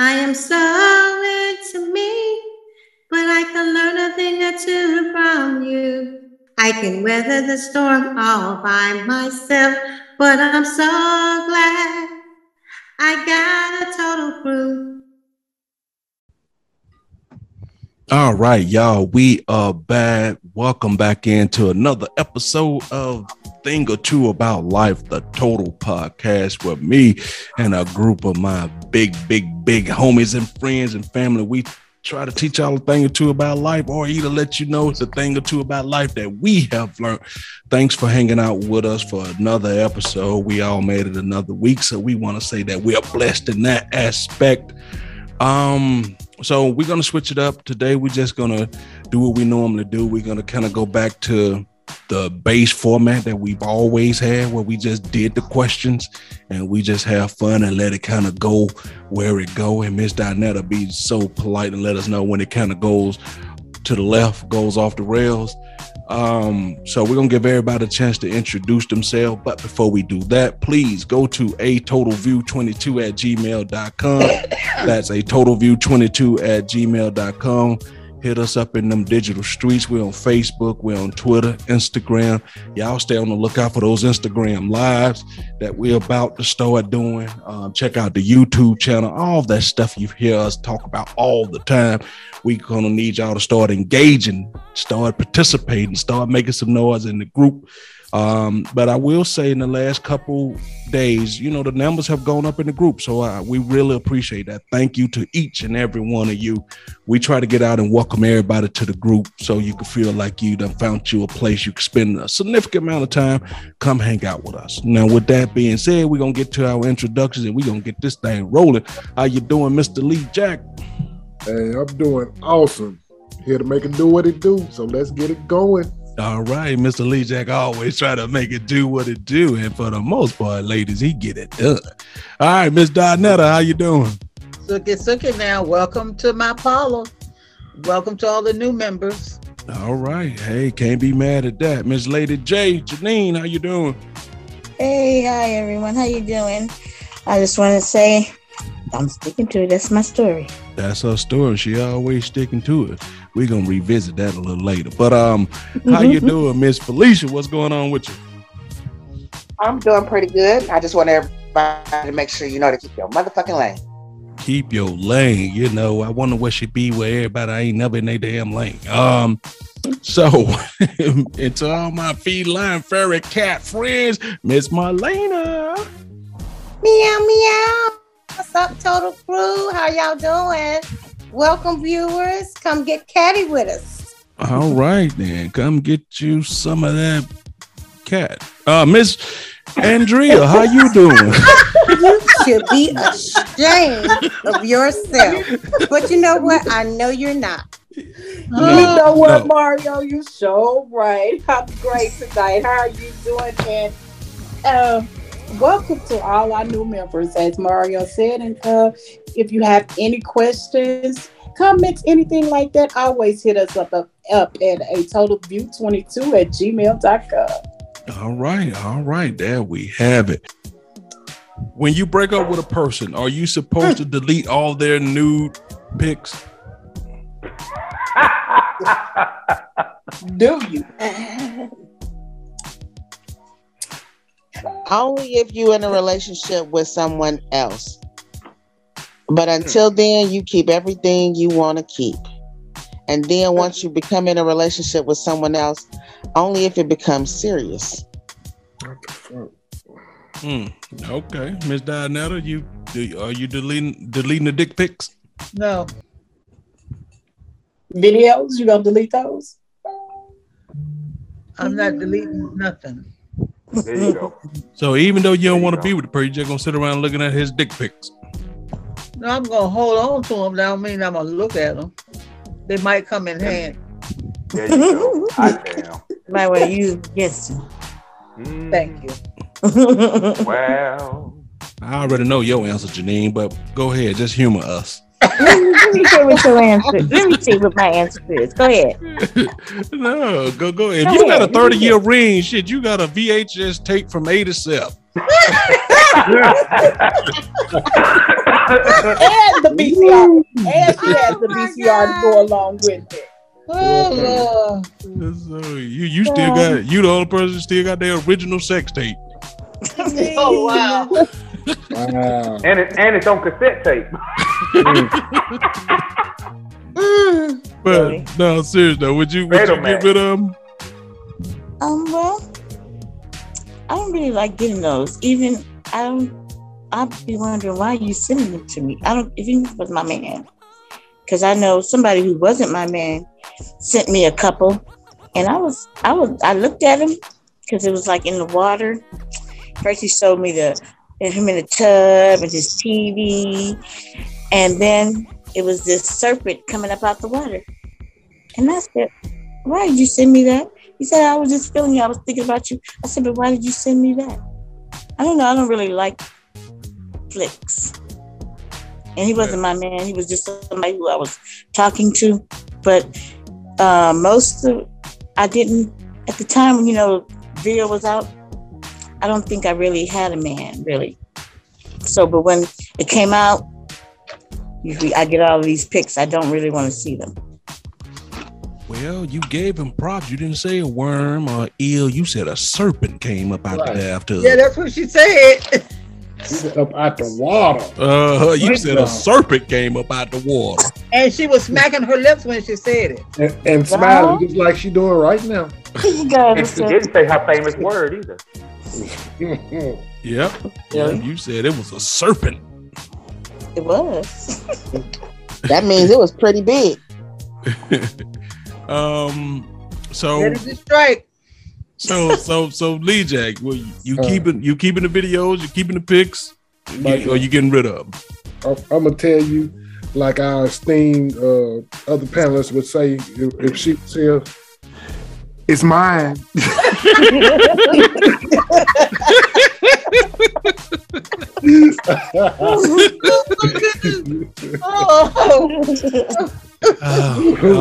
I am sorry to me, but I can learn a thing or two from you. I can weather the storm all by myself, but I'm so glad I got a total proof. All right, y'all, we are back. Welcome back into another episode of Thing or Two About Life, the Total Podcast, with me and a group of my big homies and friends and family. We try to teach y'all a thing or two about life, or either let you know it's a thing or two about life that we have learned. Thanks for hanging out with us for another episode. We all made it another week, so we want to say that we are blessed in that aspect. So we're going to switch it up today. We're just going to do what we normally do. We're going to kind of go back to the base format that we've always had, where we just did the questions and we just have fun and let it kind of go where it go. And Miss Dinetta be so polite and let us know when it kind of goes to the left, goes off the rails. So we're going to give everybody a chance to introduce themselves. But before we do that, please go to atotalview22@gmail.com. That's atotalview22@gmail.com. Hit us up in them digital streets. We're on Facebook. We're on Twitter, Instagram. Y'all stay on the lookout for those Instagram lives that we're about to start doing. Check out the YouTube channel. All that stuff you hear us talk about all the time. We're going to need y'all to start engaging, start participating, start making some noise in the group. But I will say, in the last couple days, you know, the numbers have gone up in the group. So we really appreciate that. Thank you to each and every one of you. We try to get out and welcome everybody to the group so you can feel like you done found you a place you can spend a significant amount of time. Come hang out with us. Now, with that being said, we're going to get to our introductions and we're going to get this thing rolling. How you doing, Mr. Lee Jack? Hey, I'm doing awesome. Here to make it do what it do. So let's get it going. All right, Mr. Lee Jack always try to make it do what it do. And for the most part, ladies, he get it done. All right, Miss Dinetta, how you doing? Suck it now. Welcome to my parlor. Welcome to all the new members. All right. Hey, can't be mad at that. Miss Lady J, Janine, how you doing? Hey, hi, everyone. How you doing? I just want to say I'm sticking to it. That's my story. That's her story. She always sticking to it. We're going to revisit that a little later. But how you doing, Miss Felicia? What's going on with you? I'm doing pretty good. I just want everybody to make sure you know to keep your motherfucking lane. Keep your lane. You know, I wonder where she be where everybody ain't never in their damn lane. So it's all my feline furry cat friends. Miss Marlena. Meow, meow. What's up, Total Crew? How y'all doing? Welcome, viewers. Come get catty with us. All right, then. Come get you some of that cat. Miss Andrea, how you doing? You should be ashamed of yourself. But you know what? I know you're not. You know what, Mario? You so right. I'm great tonight. How are you doing? And welcome to all our new members, as Mario said. And if you have any questions, comments, anything like that, always hit us up at atotalview22@gmail.com. All right. There we have it. When you break up with a person, are you supposed to delete all their nude pics? Do you? Only if you're in a relationship with someone else. But until then, you keep everything you want to keep. And then once you become in a relationship with someone else, only if it becomes serious. Okay. Miss Dinetta, are you deleting the dick pics? No. Videos, you going to delete those? I'm not deleting nothing. There you go. So even though you don't want to be with the person, you're going to sit around looking at his dick pics. No, I'm going to hold on to them. That don't mean I'm going to look at them. They might come in handy. There you go. Might want to use them against you. Thank you. Well, I already know your answer, Janine, but go ahead. Just humor us. Let me see what your answer is. Let me see what my answer is. Go ahead. No, go ahead. If you got a 30-year ring, shit, you got a VHS tape from A to Z. And the VCR. And she has the VCR to go along with it. Oh, Lord. So you still got, you the only person still got their original sex tape. Oh, wow. Wow. And it's on cassette tape. But no, seriously though, would you get rid of them? Well, I don't really like getting those. Even I'd be wondering why you sending them to me. I don't, if it was my man, because I know somebody who wasn't my man sent me a couple, and I looked at him because it was like in the water. First he showed me him in the tub and his TV, and then it was this serpent coming up out the water. And I said, why did you send me that? He said, I was just feeling you. I was thinking about you. I said, but why did you send me that? I don't know. I don't really like flicks. And he wasn't my man. He was just somebody who I was talking to. But I didn't, at the time when, video was out, I don't think I really had a man, really. So, but when it came out, usually I get all of these pics. I don't really want to see them. Well, you gave him props. You didn't say a worm or eel. You said a serpent came up out of there after. Yeah, that's what she said. She said up out the water. You said a serpent came up out the water. And she was smacking her lips when she said it. And smiling just like she's doing right now. And she didn't say her famous word either. Yep. Yeah. You said it was a serpent. It was. That means it was pretty big. So that is a strike. So Lee Jack, well, you keeping the videos, you keeping the pics, or you getting rid of them? I'm gonna tell you, like our esteemed other panelists would say, if she was here, it's mine. All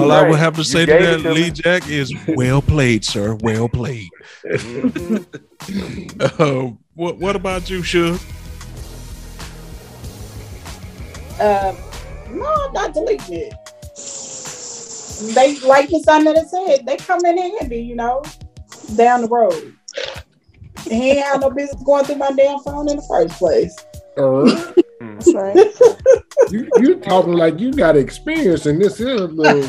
right. I would have to say to that, Lee Jack, is well played, sir. Well played. What about you, Shug? No, not deleting it. They, like the son that said, they come in handy, down the road. He ain't had no business going through my damn phone in the first place. That's right. You're talking like you got experience, and this is a little.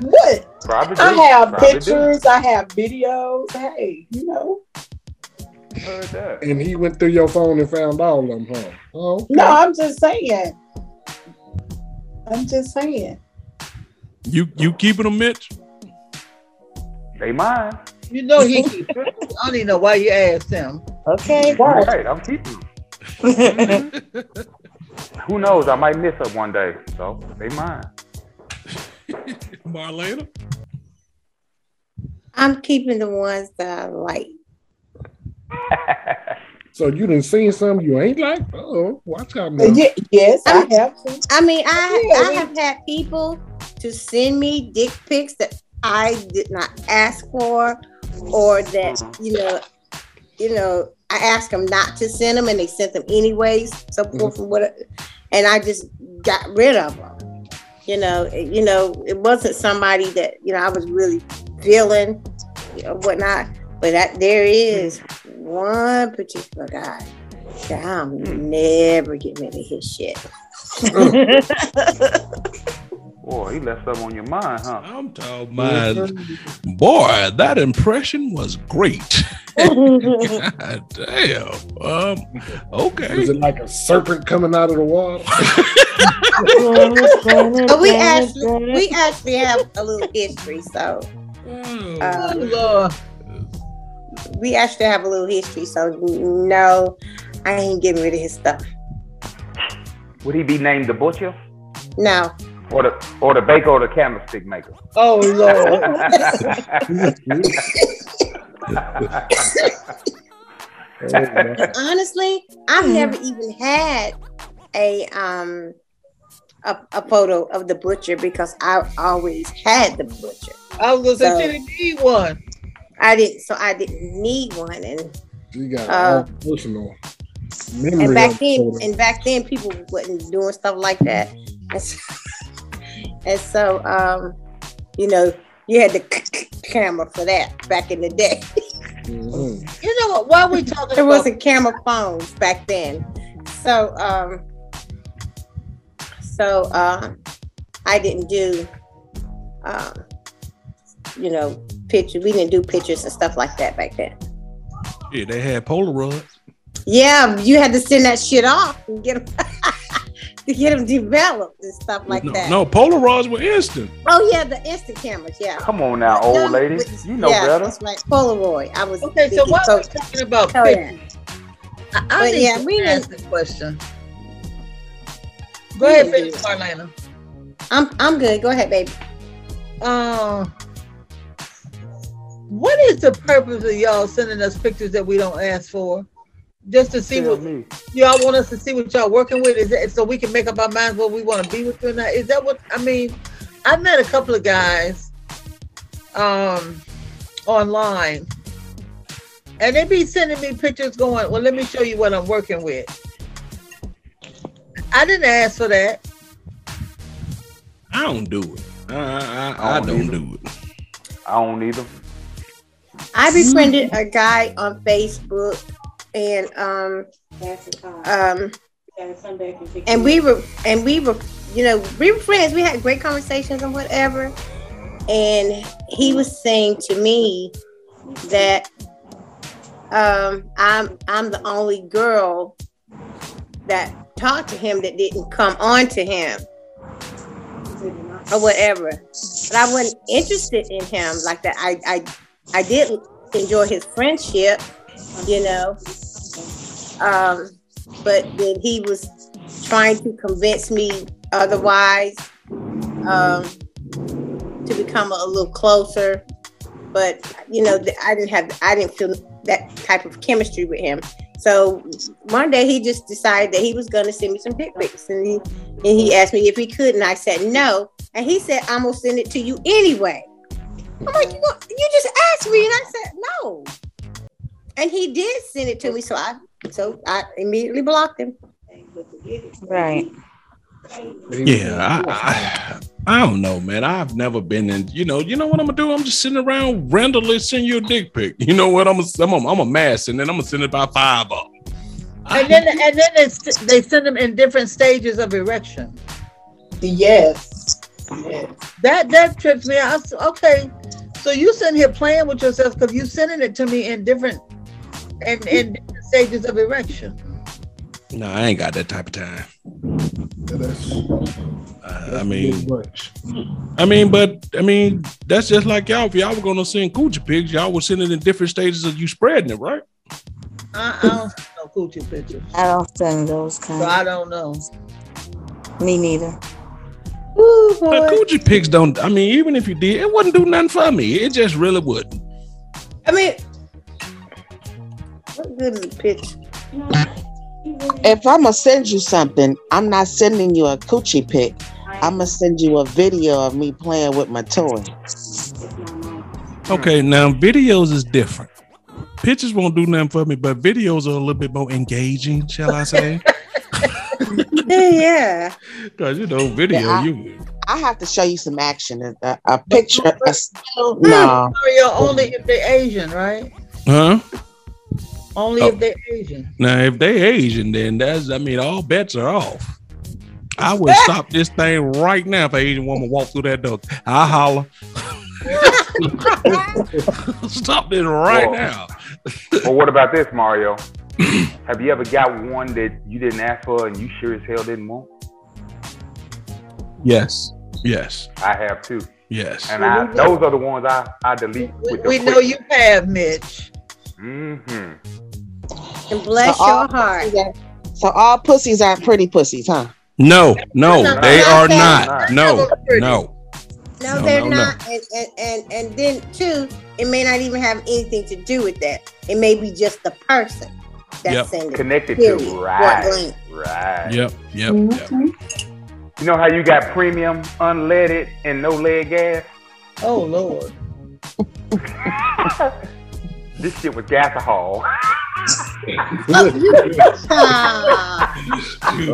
What? Probably I have pictures. I have videos. Hey, Heard that. And he went through your phone and found all of them, huh? Oh, okay. No, I'm just saying. You keeping them, Mitch? They mine. He keeps it. I don't even know why you asked him. Okay. All right, I'm keeping them. Who knows? I might miss her one day. So they mine. Marlena? I'm keeping the ones that I like. So you done seen some you ain't like? Oh, watch out now. Yes, I have. I have had people to send me dick pics that I did not ask for, or that I asked them not to send them, and they sent them anyways. So forth from what, and I just got rid of them. It wasn't somebody that I was really feeling, whatnot. But there is one particular guy that I'm never getting rid of his shit. Boy, he left something on your mind, huh? I'm talking about, boy, that impression was great. God damn. Okay. Was it like a serpent coming out of the water? we actually have a little history, so. We actually have a little history, so no, I ain't getting rid of his stuff. Would he be named the butcher? No. Or the baker or the candlestick maker. Oh Lord. Honestly, I've never even had a photo of the butcher because I always had the butcher. I was so, you didn't need one. I didn't need one, and you got all personal. memory. And back then, people wasn't doing stuff like that. And so, you had the camera for that back in the day. Mm-hmm. You know what? While we talking, there wasn't camera phones back then. So I didn't do, pictures. We didn't do pictures and stuff like that back then. Yeah, they had Polaroids. Yeah, you had to send that shit off and get them to get them developed and stuff like that. No, Polaroids were instant. Oh yeah, the instant cameras. Yeah. Come on now, old lady. You know better. That's right. Polaroid. I was okay. So what are we talking about? Oh, yeah. I think we asked the question. Go ahead, baby Carolina. I'm good. Go ahead, baby. What is the purpose of y'all sending us pictures that we don't ask for? Just to see y'all want us to see what y'all working with? Is that so we can make up our minds what we want to be with you or not? Is that what I mean? I met a couple of guys online and they be sending me pictures going, well, let me show you what I'm working with. I didn't ask for that. I don't do it. I don't do it. I don't either. I befriended a guy on Facebook, and we were friends. We had great conversations and whatever. And he was saying to me that I'm the only girl that talked to him that didn't come on to him or whatever. But I wasn't interested in him like that. I did enjoy his friendship, but then he was trying to convince me otherwise, to become a little closer. But I didn't feel that type of chemistry with him. So one day he just decided that he was going to send me some dick pics, and he asked me if he could, and I said no, and he said, I'm gonna send it to you anyway. I'm like, you just asked me, and I said no. And he did send it to me, so I immediately blocked him. Right. Yeah, I don't know, man. I've never been in. You know what I'm gonna do? I'm just sitting around randomly sending you a dick pic. You know what? I'm a mass, and then I'm gonna send it by 5 up. And then they send them in different stages of erection. Yes. Yeah. That trips me out. Okay, so you sitting here playing with yourself because you sending it to me in different different stages of erection. No, I ain't got that type of time. Yeah, I mean, that's just like y'all. If y'all were gonna send coochie pics, y'all would send it in different stages of you spreading it, right? I don't send no coochie pictures. I don't send those kind. So I don't know. Me neither. Ooh, but coochie pics don't. I mean, even if you did, it wouldn't do nothing for me. It just really wouldn't. I mean, what good is a picture? If I'm gonna send you something, I'm not sending you a coochie pic. I'm gonna send you a video of me playing with my toy. Okay, now videos is different. Pictures won't do nothing for me, but videos are a little bit more engaging, shall I say? Yeah, because video. Yeah, I have to show you some action. A picture. No, you're only if they're Asian, right? Huh? Only if they're Asian. Now, if they're Asian, then all bets are off. I would stop this thing right now if an Asian woman walked through that door. I holler. Stop this right now. Well, what about this, Mario? Have you ever got one that you didn't ask for and you sure as hell didn't want? Yes. I have too. Yes. And those are the ones I delete. We know you have, Mitch. Mm-hmm. And bless your heart. So all pussies aren't pretty pussies, huh? No, they are not. No, they're not. And then too, it may not even have anything to do with that. It may be just the person that's connected to. Right. Yep. Mm-hmm. You know how you got premium, unleaded, and no lead gas? Oh Lord. This shit was gasohol. You need to stop. Wow. You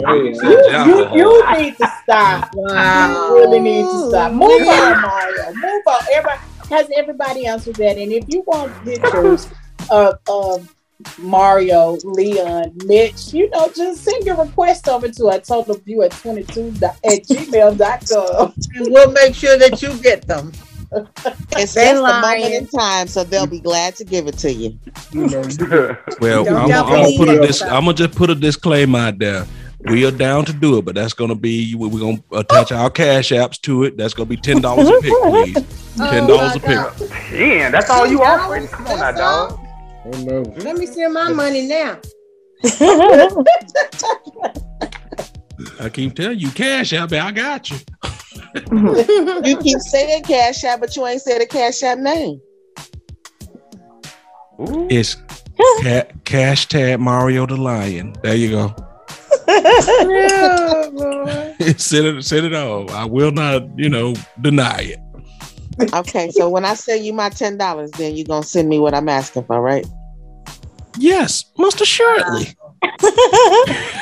really need to stop. Move on, Mario. Move on. Everybody has everybody answered that. And if you want pictures of Mario, Leon, Mitch, you know, just send your request over to atotalview22@gmail.com. And we'll make sure that you get them. It's the moment in time, so they'll be glad to give it to you. Well, I'm gonna just put a disclaimer out there. We are down to do it, but that's gonna be we're gonna attach our cash apps to it. That's gonna be $10 a pick, please. $10 a pick. Yeah, that's all you offering. Come on now, dog. Oh, no. Let me send my money now. I keep telling you, cash app, I got you. You keep saying Cash App, but you ain't said a Cash App name. Ooh. It's Cash Tab Mario the Lion. There you go. Yeah, send it all. I will not, deny it. Okay, so when I send you my $10, then you're gonna send me what I'm asking for, right? Yes, most assuredly.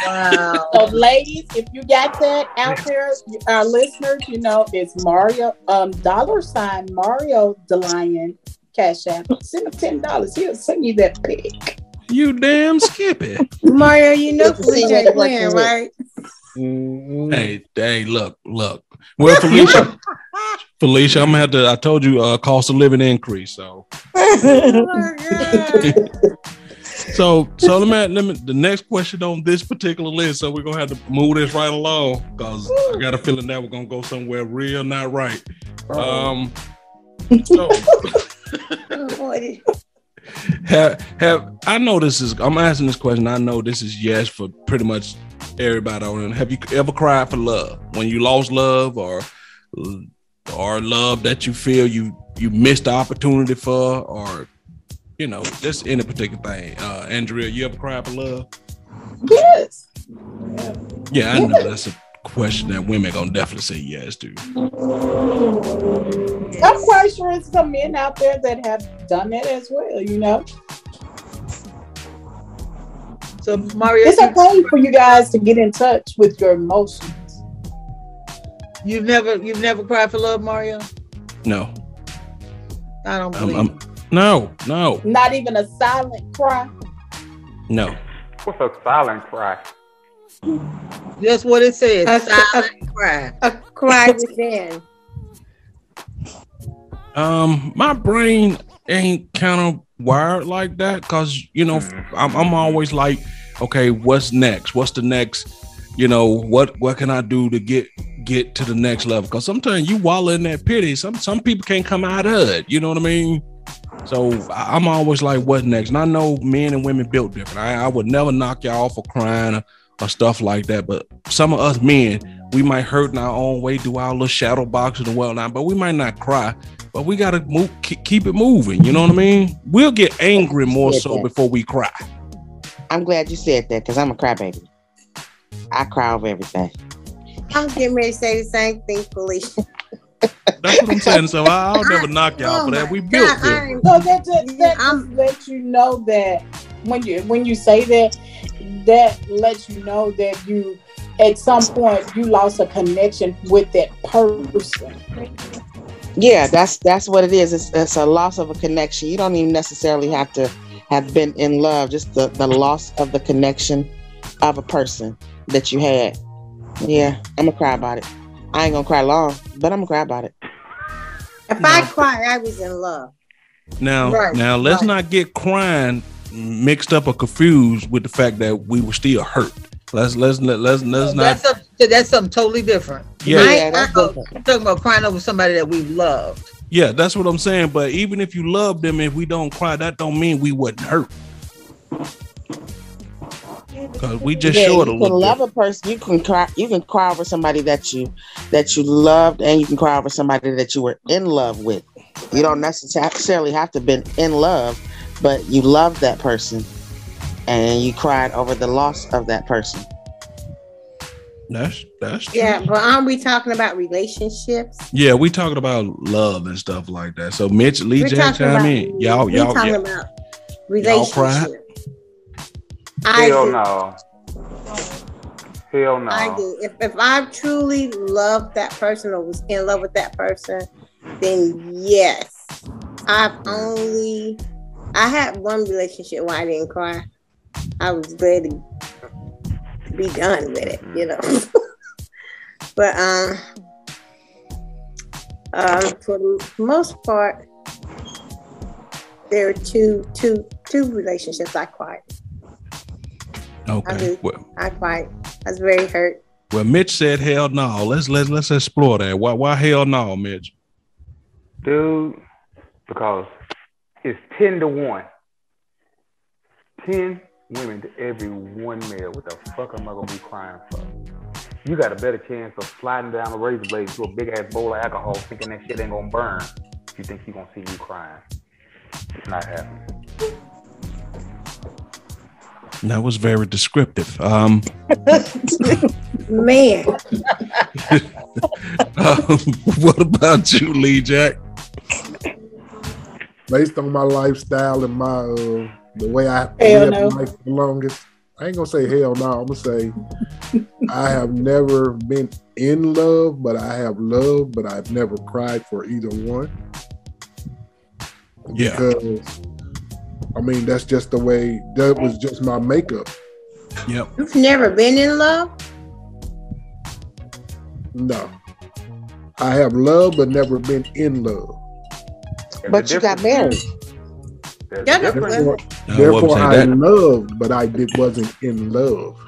Wow. So ladies, if you got that out there, our listeners, it's Mario, $Mario the Lion Cash App. Send him $10. He'll send you that pick. You damn skippy. Mario, Felicia win, right? Mm-hmm. Hey, look. Well, Felicia, I'm gonna have to. I told you, cost of living increase. So. Oh So let me. The next question on this particular list. So we're gonna have to move this right along because I got a feeling that we're gonna go somewhere real not right. I know this is. I'm asking this question. I know this is yes for pretty much everybody on it. Have you ever cried for love when you lost love or love that you feel you missed the opportunity for or? Just any particular thing. Andrea, you ever cried for love? Yes. Yeah, I know that's a question that women gonna definitely say yes to. I'm quite sure it's some men out there that have done that as well, So Mario, it's okay for you guys to get in touch with your emotions. You've never cried for love, Mario? No. I don't believe it. No. Not even a silent cry? No. What's a silent cry? That's what it says. A silent cry. A cry within. My brain ain't kind of wired like that because, I'm always like, okay, what's next? What's the next? What can I do to get to the next level? Because sometimes you wallow in that pity. Some people can't come out of it. You know what I mean? So I'm always like, what next? And I know men and women built different. I would never knock y'all for crying or stuff like that. But some of us men, we might hurt in our own way, do our little shadow boxing and whatnot, but we might not cry. But we got to keep it moving. You know what I mean? We'll get angry more so before we cry. I'm glad you said that because I'm a crybaby. I cry over everything. I'm getting ready to say the same thing, Felicia. That's what I'm saying. So I'll never knock y'all for that. We built it. So that just lets you know that when you say that lets you know that you at some point you lost a connection with that person. Yeah, that's what it is. It's a loss of a connection. You don't even necessarily have to have been in love. Just the loss of the connection of a person that you had. Yeah, I'm gonna cry about it. I ain't gonna cry long, but I'm gonna cry about it. I cry, I was in love. Now, let's not get crying mixed up or confused with the fact that we were still hurt. Let's not. That's something totally different. Yeah, that's different. I'm talking about crying over somebody that we loved. Yeah, that's what I'm saying. But even if you love them, if we don't cry, that don't mean we wasn't hurt. Because we just short a little. You can love a person. You can cry over somebody that you loved, and you can cry over somebody that you were in love with. You don't necessarily have to been in love, but you loved that person, and you cried over the loss of that person. That's true. Yeah, but aren't we talking about relationships? Yeah, we talking about love and stuff like that. So Mitch, Lee, Jack, chime in. Y'all talking about relationships. Hell no. I do. If I truly loved that person or was in love with that person, then yes. I had one relationship where I didn't cry. I was glad to be done with it, you know. But for the most part, there were two relationships I cried. Okay. I cried. I was very hurt. Well, Mitch said, "Hell no." Let's explore that. Why hell no, Mitch? Dude, because it's 10 to 1. 10 women to every one male. What the fuck am I gonna be crying for? You got a better chance of sliding down a razor blade to a big ass bowl of alcohol, thinking that shit ain't gonna burn. You think she gonna see you crying? It's not happening. That was very descriptive. Man. What about you, Lee Jack? Based on my lifestyle and my the way I lived life the longest, I ain't gonna say hell no. I'm gonna say I have never been in love, but I have loved, but I've never cried for either one. Yeah. Because I mean, that's just the way, that was just my makeup. Yep. You've never been in love? No. I have loved, but never been in love. But you got married. Therefore I loved, but I wasn't in love.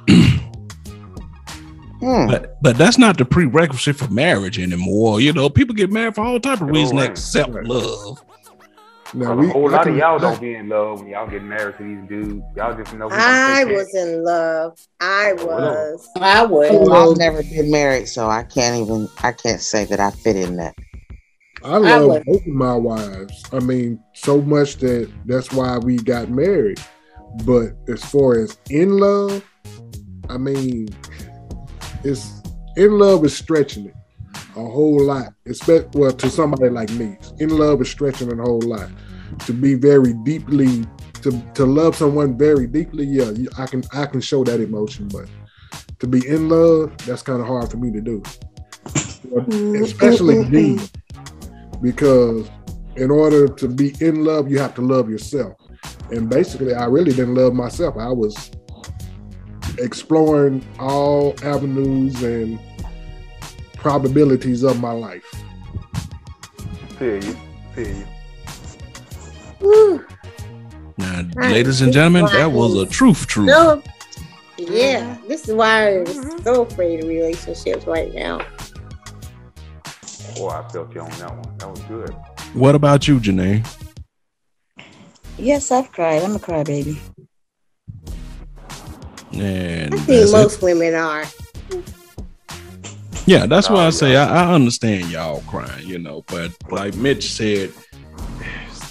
But that's not the prerequisite for marriage anymore. You know, people get married for all type of reasons except love. Now a whole lot of y'all don't be in love when y'all get married to these dudes. Y'all just know. I was in love. I've never been married, so I can't say that I fit in that. I love both of my wives. I mean, so much that's why we got married. But as far as in love, I mean, it's in love is stretching it a whole lot, well, to somebody like me. In love is stretching a whole lot. To be very deeply, to love someone very deeply, yeah, I can show that emotion, but to be in love, that's kind of hard for me to do. Especially me, because in order to be in love, you have to love yourself. And basically, I really didn't love myself. I was exploring all avenues and probabilities of my life. Feel you. Woo. Now, ladies and gentlemen, that was a truth. No. Yeah, this is why I'm so afraid of relationships right now. Boy, I felt you on that one. That was good. What about you, Janae? Yes, I've cried. I'm a crybaby. And I think most women are. Yeah, that's why I say I understand y'all crying, you know, but like Mitch said,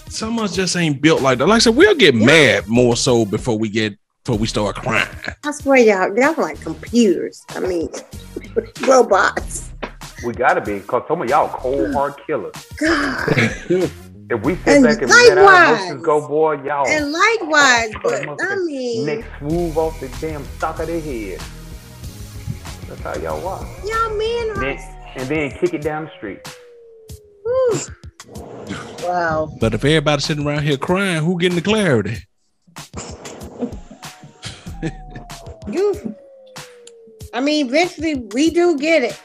some of us just ain't built like that. Like I said, we'll get mad more so before we start crying. I swear y'all like computers. I mean, robots. We gotta be, because some of y'all cold hard killers. God. If we sit back and let our emotions go, boy, y'all. And likewise, but I mean, neck smooth off the damn stock of their head. That's how y'all walk. Y'all men are. And then kick it down the street. Wow. But if everybody's sitting around here crying, who getting the clarity? Eventually we do get it.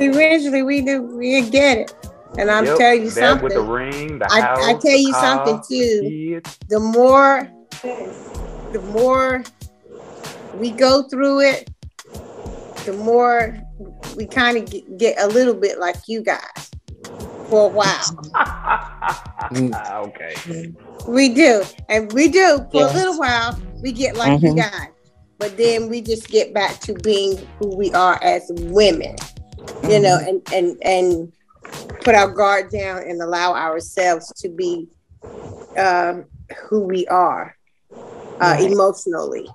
We get it. And I'm telling you something. With the ring, the house, I tell you something too. The more we go through it, the more we kind of get a little bit like you guys for a while. Okay. We do. For a little while, we get like you guys. But then we just get back to being who we are as women, you know, and put our guard down and allow ourselves to be who we are emotionally.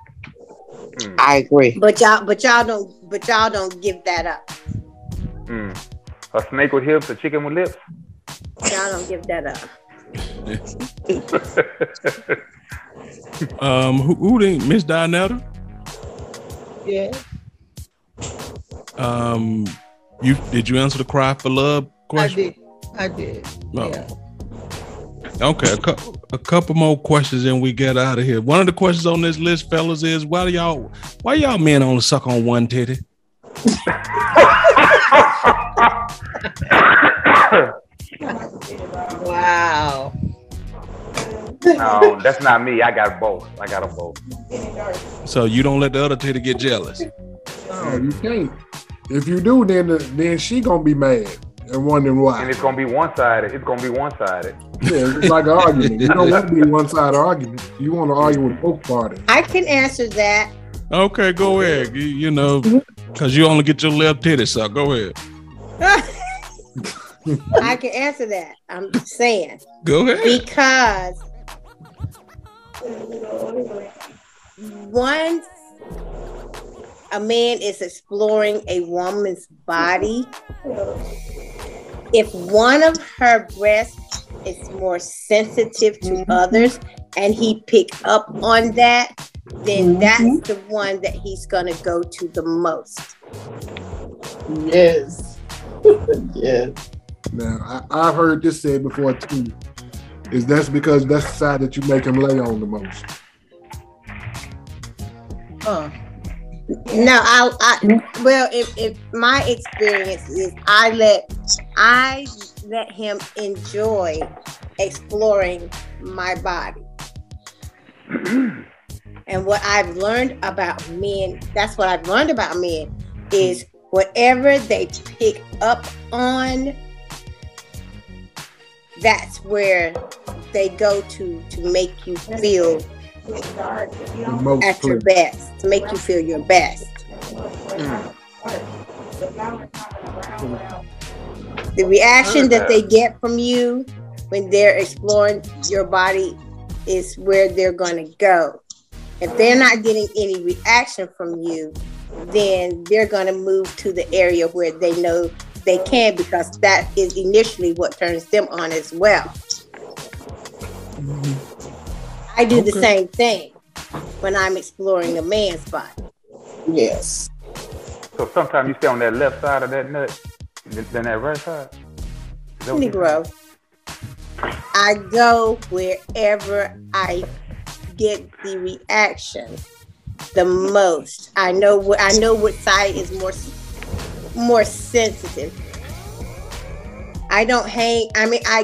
I agree, but y'all don't give that up. A snake with hips, a chicken with lips. Y'all don't give that up. Who did Miss Donetta? Yeah. Did you answer the cry for love question? I did. Oh. Yeah. Okay, a couple more questions and we get out of here. One of the questions on this list, fellas, is why y'all men only suck on one titty? Wow. No, that's not me. I got both. So you don't let the other titty get jealous? No, you can't. If you do, then she gonna be mad and wondering why. And it's gonna be one-sided. Yeah, it's like an argument. You don't want to be a one-sided argument. You want to argue with both parties. I can answer that. Okay, go ahead. You know, because you only get your left titty, so go ahead. I can answer that. I'm saying. Go ahead. Because once a man is exploring a woman's body, if one of her breasts is more sensitive to others and he pick up on that, then that's the one that he's gonna go to the most. Yes. Yes. Now, I've heard this said before too, is that's the side that you make him lay on the most. Huh. No, if my experience is I let him enjoy exploring my body. And what I've learned about men, is whatever they pick up on, that's where they go to make you feel your best, to make you feel your best. The reaction that they get from you when they're exploring your body is where they're going to go. If they're not getting any reaction from you, then they're going to move to the area where they know they can, because that is initially what turns them on as well. I do the same thing when I'm exploring a man's body. Yes. So sometimes you stay on that left side of that nut than that right side? Negro. I go wherever I get the reaction the most. I know what side is more sensitive. I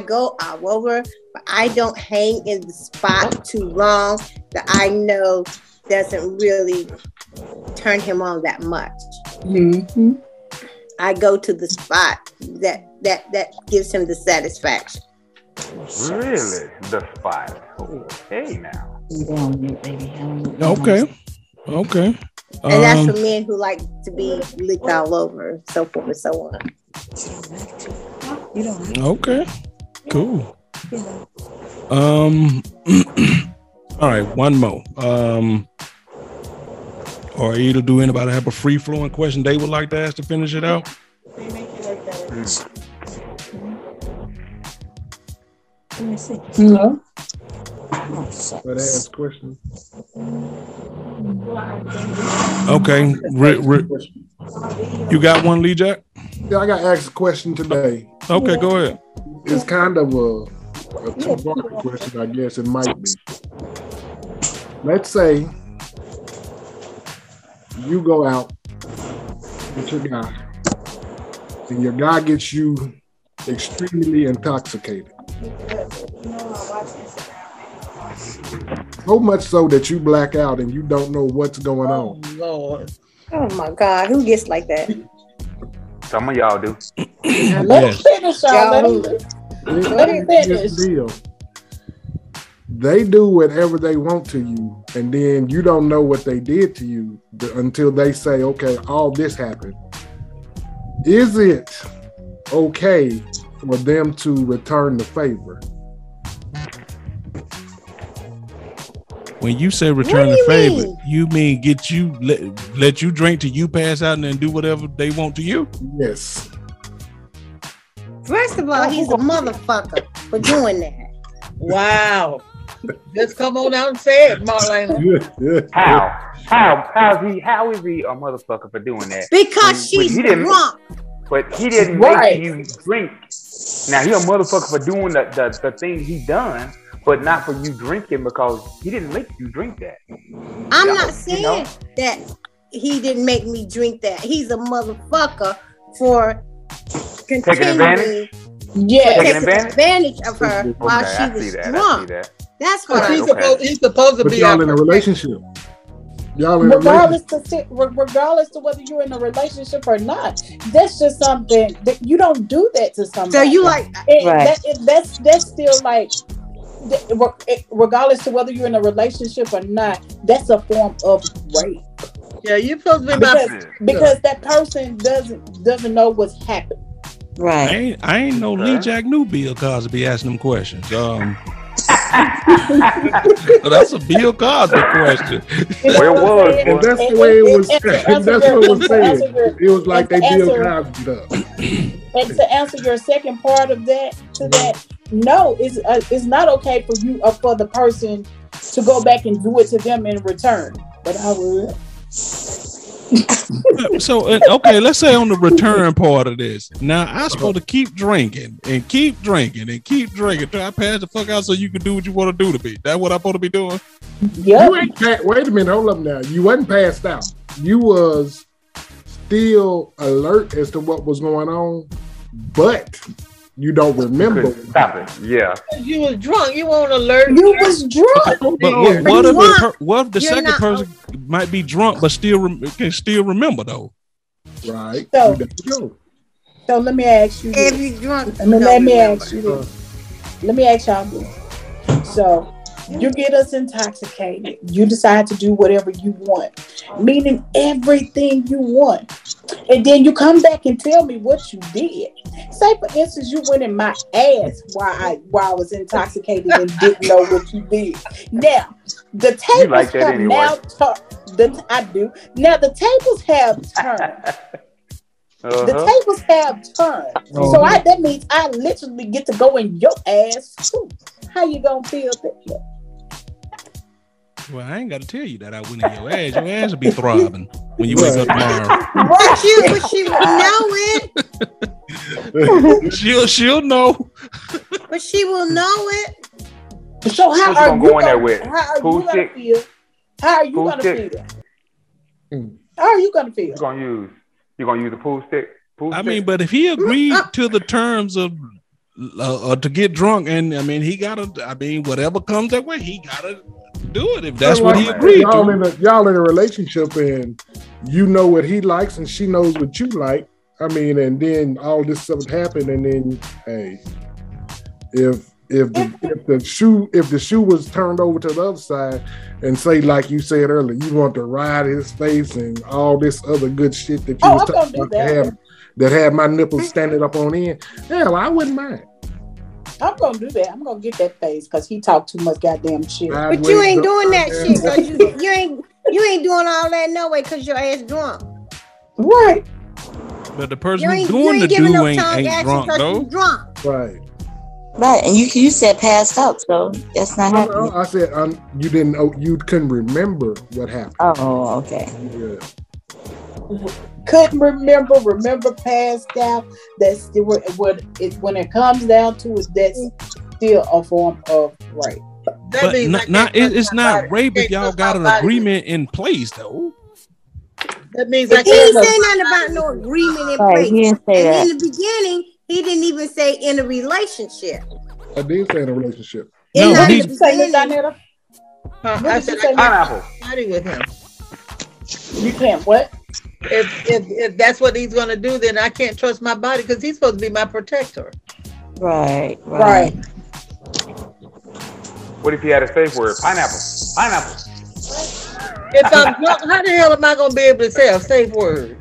go all over, but I don't hang in the spot too long that I know doesn't really turn him on that much. Mm-hmm. I go to the spot that gives him the satisfaction. Really? The spot? Okay, now. Okay. And that's for men who like to be licked all over, so forth and so on. Okay. Cool. All right, one more. Or either do anybody have a free flowing question they would like to ask to finish it out? They make it like that. Let me see. Hello. But ask questions. Okay. You got one, Lee Jack? Yeah, I got asked a question today. Okay, yeah. Go ahead. It's kind of a two-part question, I guess it might be. Let's say you go out with your guy, and your guy gets you extremely intoxicated. So much so that you black out and you don't know what's going on. Lord. Oh my God, who gets like that? Some of y'all do. Let him finish, y'all. Let him finish. They do whatever they want to you, and then you don't know what they did to you until they say, okay, all this happened. Is it okay for them to return the favor? When you say return the favor, you mean get you let you drink till you pass out and then do whatever they want to you? Yes. First of all, he's a motherfucker for doing that. Wow. Just come on out and say it, Marlena. How is he a motherfucker for doing that? Because she's drunk. But he didn't make you drink. Now he a motherfucker for doing the thing he done, but not for you drinking because he didn't make you drink that. I'm not saying that he didn't make me drink that. He's a motherfucker for continuing taking advantage of her while she was drunk. That's what he's supposed to be. Y'all in a relationship. Regardless to whether you're in a relationship or not, that's just something that you don't do that to somebody. So you like that's still like, regardless to whether you're in a relationship or not, that's a form of rape. Yeah, you're supposed to be because that person doesn't know what's happened. Right. I ain't no Lee Jack knew Bill Cosby asking them questions. So that's a Bill Cosby question. And that's the way it was. And that's what it was said. It was like they Bill Cosby up. And to answer your second part of that, no, it's not okay for you or for the person to go back and do it to them in return. But I would. So okay, let's say on the return part of this. Now I'm supposed to keep drinking and keep drinking and keep drinking till I pass the fuck out, so you can do what you want to do to me. That's what I'm supposed to be doing. Yeah. Wait a minute, hold up now. You wasn't passed out. You was still alert as to what was going on, but you don't remember. Stop it. Yeah. You was drunk. You weren't alert. You was drunk. But what if the second person might be drunk but still can still remember though? Right. So let me ask you. If you drunk, let me ask y'all this. So you get us intoxicated. You decide to do whatever you want, meaning everything you want. And then you come back and tell me what you did. Say, for instance, you went in my ass while I was intoxicated and didn't know what you did. Now, the tables I do. Now, the tables have turned. Uh-huh. The tables have turned. Uh-huh. So that means I literally get to go in your ass, too. How you going to feel that? Well, I ain't got to tell you that I went in your ass. Your ass will be throbbing when you wake up tomorrow. But she would know it. She'll know. But she will know it. So how are you going to feel? How are you going to feel? How are you going to feel? You're going to use the pool stick? But if he agreed to the terms of to get drunk, and he got to, whatever comes that way, he got to do it if that's what he agreed to. Y'all in a relationship and you know what he likes and she knows what you like. And then all this stuff happened, and then hey, if the shoe was turned over to the other side, and say like you said earlier, you want to ride his face and all this other good shit that you was talking about that had my nipples standing up on end. Hell, I wouldn't mind. I'm gonna do that. I'm gonna get that face because he talked too much goddamn shit. But you ain't doing that shit. So you ain't doing all that no way because your ass drunk. Right. But the person who's doing the doing ain't drunk though. Drunk. Right. Right, and you said passed out, so that's not happening. No, I said you didn't know. You couldn't remember what happened. Oh, okay. Yeah. Couldn't remember passed out. That's when it comes down to it, that's still a form of rape. But it's not rape if y'all got an agreement in place, though. That means he didn't say nothing about no agreement in place. He didn't say that. In the beginning, he didn't even say in a relationship. I did say in a relationship. No, he didn't say that. I said pineapple. Fighting with him. You can't what? If that's what he's going to do, then I can't trust my body because he's supposed to be my protector. Right. What if he had a safe word? Pineapple. If I'm drunk, how the hell am I going to be able to say a safe word?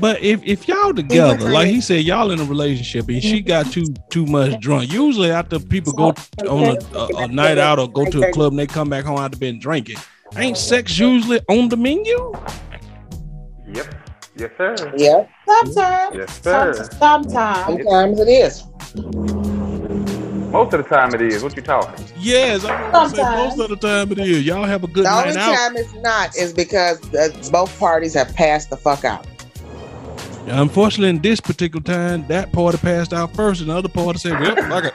But if y'all together, like he said, y'all in a relationship and she got too much drunk. Usually after people go on a night out or go to a club and they come back home after been drinking, ain't sex usually on the menu? Yep. Yes, sir. Yep. Sometimes. Yes, sir. Sometimes it is. Most of the time it is. What you talking? Yes, most of the time it is. Y'all have a good night out. The only time it's not is because both parties have passed the fuck out. Unfortunately, in this particular time, that party passed out first, and the other party said, "Well, fuck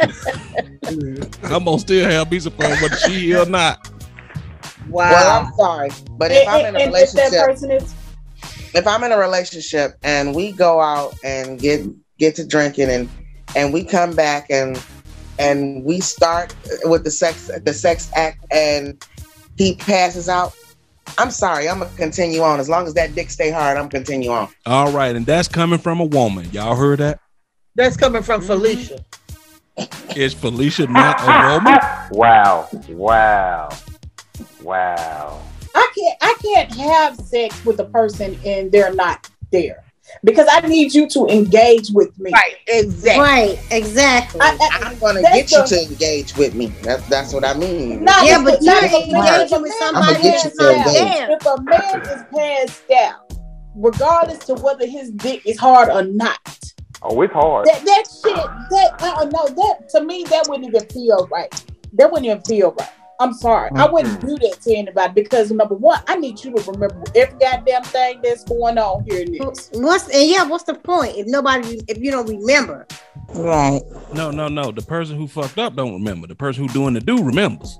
it, I'm gonna still have pizza for whether she or not." Wow. Well, I'm sorry, but if I'm in a relationship, if I'm in a relationship and we go out and get to drinking and we come back and we start with the sex act and he passes out, I'm sorry, I'm going to continue on. As long as that dick stay hard, I'm continue on. All right. And that's coming from a woman. Y'all heard that? That's coming from Felicia. Is Felicia not a woman? Wow. I can't have sex with a person and they're not there. Because I need you to engage with me. Right, exactly. I'm going to get you to engage with me. That's what I mean. Yeah, but you're engaging with somebody else. If a man is passed out, regardless to whether his dick is hard or not. Oh, it's hard. That to me, that wouldn't even feel right. I'm sorry. I wouldn't do that to anybody because, number one, I need you to remember every goddamn thing that's going on here in this. What's the point if you don't remember? Right. No. The person who fucked up don't remember. The person who doing the do remembers.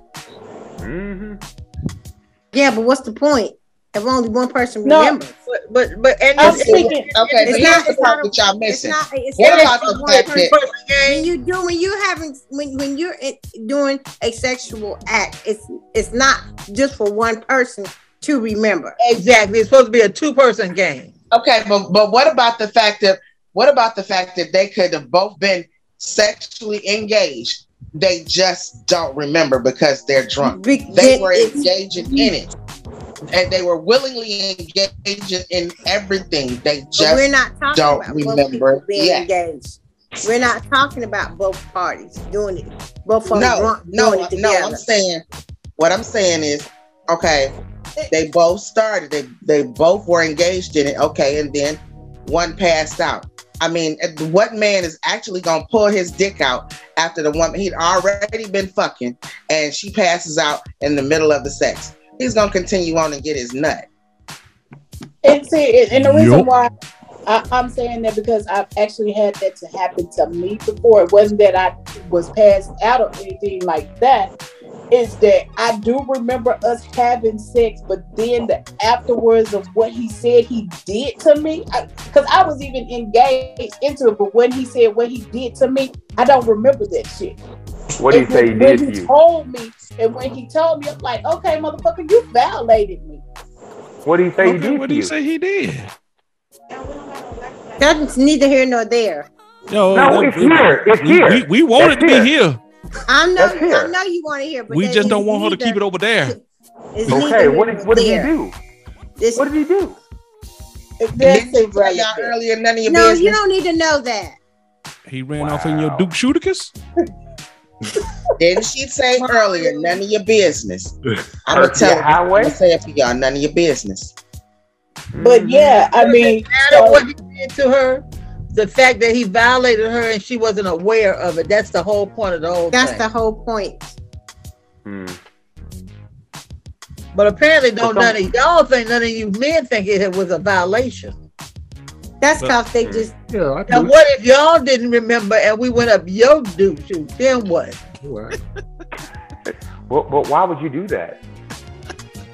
Mm-hmm. Yeah, but what's the point if only one person remembers? But and I'm speaking. Okay, it's not the part that y'all missing. When you're doing a sexual act, it's not just for one person to remember. Exactly, it's supposed to be a two-person game. Okay, but what about the fact that they could have both been sexually engaged? They just don't remember because they're drunk. They were engaging in it. And they were willingly engaged in everything. They just don't remember. We're not talking about both parties doing it. Both parties doing it together. No, what I'm saying is, okay, they both started. They both were engaged in it. Okay, and then one passed out. I mean, what man is actually going to pull his dick out after the woman? He'd already been fucking, and she passes out in the middle of the sex. He's gonna continue on and get his nut. And see, and the reason why I'm saying that because I've actually had that to happen to me before. It wasn't that I was passed out or anything like that. It's that I do remember us having sex, but then the afterwards of what he said he did to me, because I was even engaged into it, but when he said what he did to me, I don't remember that shit. What did he say he did to you? When he told me, I'm like, okay, motherfucker, you violated me. What did he say he did to you? What did he say he did? That's neither here nor there. No, it's here. It's here. We want it to be here. I know you want to hear, but we just don't want her to keep it over there. Okay, what did he do? What did he do? No, you don't need to know that. He ran off in your Duke Shooticus? Didn't she say earlier, none of your business? I'm gonna say it for y'all, none of your business. But yeah, I mean, what he did to her, the fact that he violated her and she wasn't aware of it. That's the whole point of the whole thing. That's the whole point. But apparently, none of y'all think, none of you men think it was a violation. That's tough. They just. Yeah, now, what if y'all didn't remember and we went up your dude shoot? Then what? Well, why would you do that?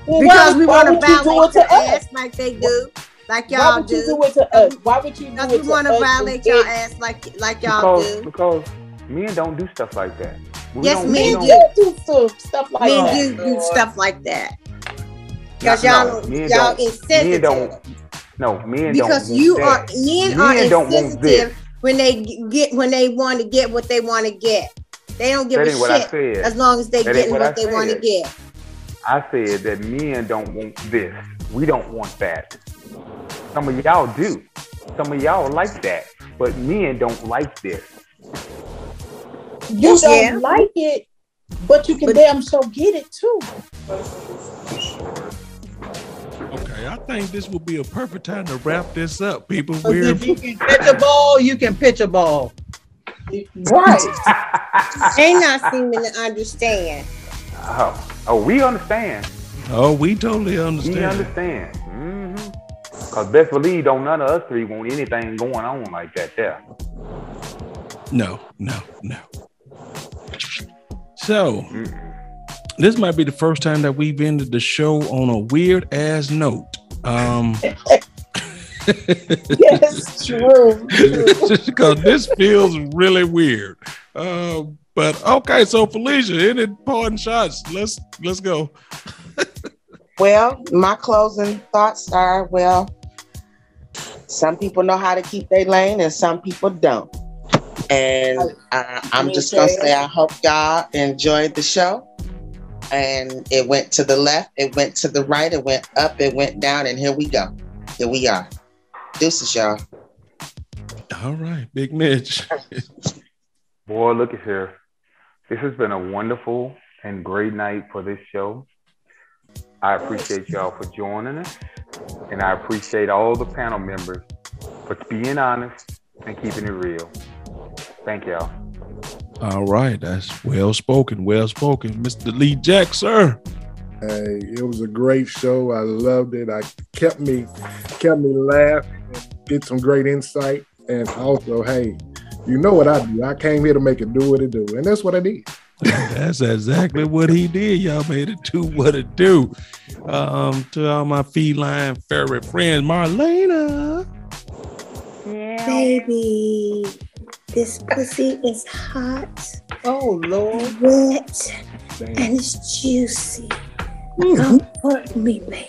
Well, because we want to violate your ass like they do, like y'all do. Why would you do it to us? Why would you do it to us? Because we want to violate your ass like y'all do. Because men don't do stuff like that. Yes, men do stuff like that. Men do stuff like that. Because y'all insensitive. No, men because don't want that. Because men are insensitive when they want to get what they want to get. They don't give a shit as long as they get what they want to get. I said that men don't want this. We don't want that. Some of y'all do. Some of y'all like that. But men don't like this. You don't like it, but you can damn sure get it too. Okay, I think this would be a perfect time to wrap this up, people. If you can pitch a ball, you can pitch a ball. Right. They not seeming to understand. Oh, we understand. Oh, we totally understand. We understand. Mm-hmm. Because best believe, don't none of us three want anything going on like that there. No. So, This might be the first time that we've ended the show on a weird ass note. Yes, true. Because this feels really weird. But okay, so Felicia, any parting shots? Let's go. Well, my closing thoughts are, well, some people know how to keep their lane and some people don't. And I'm just going to say, I hope y'all enjoyed the show. And it went to the left, it went to the right, it went up, it went down, and here we go. Here we are. Deuces, y'all. All right, Big Mitch. Boy, look at here. This has been a wonderful and great night for this show. I appreciate y'all for joining us, and I appreciate all the panel members for being honest and keeping it real. Thank y'all. All right, that's well spoken, Mr. Lee Jack, sir. Hey, it was a great show. I loved it. I kept me laughing, get some great insight, and also, hey, you know what I do? I came here to make it do what it do, and that's what I did. That's exactly what he did. Y'all made it do what it do. To all my feline fairy friends, Marlena. Yeah. Baby, this pussy is hot. Oh, Lord. Wet. Damn. And it's juicy. Comfort me, baby.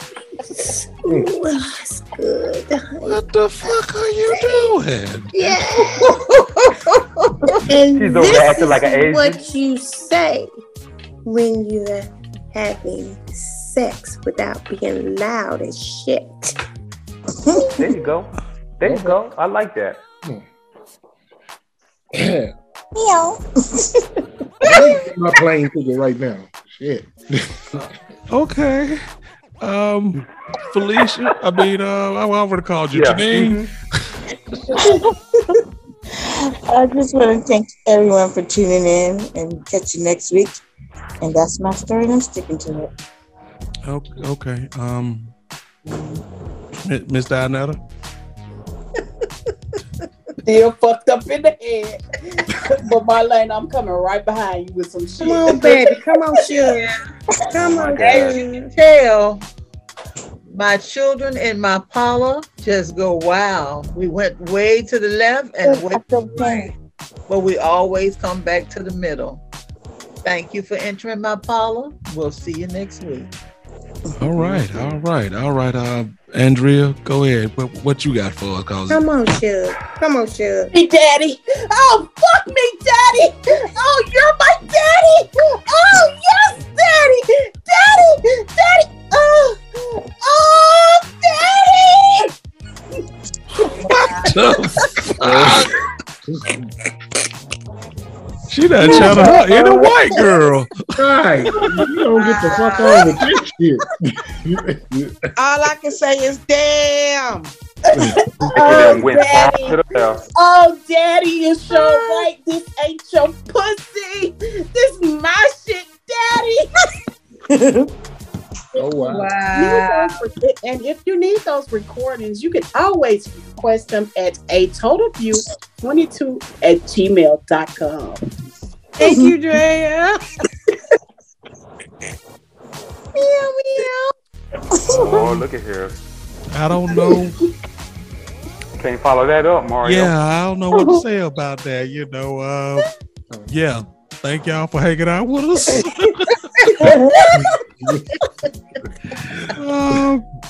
Ooh, that's good. What the fuck are you doing? Yeah. And she's this is like an what you say when you're having sex without being loud as shit. There you go. There you go. I like that. Yeah. I'm not playing ticket right now. Shit. Okay. Felicia, I already called you. Yeah. Janine. I just want to thank everyone for tuning in and catch you next week. And that's my story, and I'm sticking to it. Okay. Miss Dianetta? Still fucked up in the head. But Marlene, I'm coming right behind you with some shit. Come on, baby. Come on, sugar. Come on, as you can tell, my children and my Paula just go, wow. We went way to the left and way to the right. But we always come back to the middle. Thank you for entering, my Paula. We'll see you next week. All right. Andrea, go ahead. What you got for us? Come on, Shug. Hey, Daddy. Oh, fuck me, Daddy. Oh, you're my daddy. Oh, yes, Daddy. Daddy. Oh, Daddy. What the fuck? She done shot her in a white girl. Right. You don't get the fuck on with this shit. All I can say is damn. Oh daddy, you so right. This ain't your pussy. This is my shit, Daddy. Oh wow. And if you need those recordings, you can always request them at atotalview22@gmail.com. Thank you, Drea. Oh, look at here. I don't know. Can't follow that up, Mario. Yeah, I don't know what to say about that. You know, yeah. Thank y'all for hanging out with us.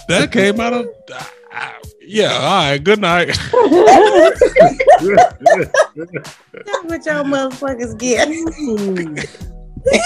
That came out of... yeah, all right. Good night. That's what y'all motherfuckers get.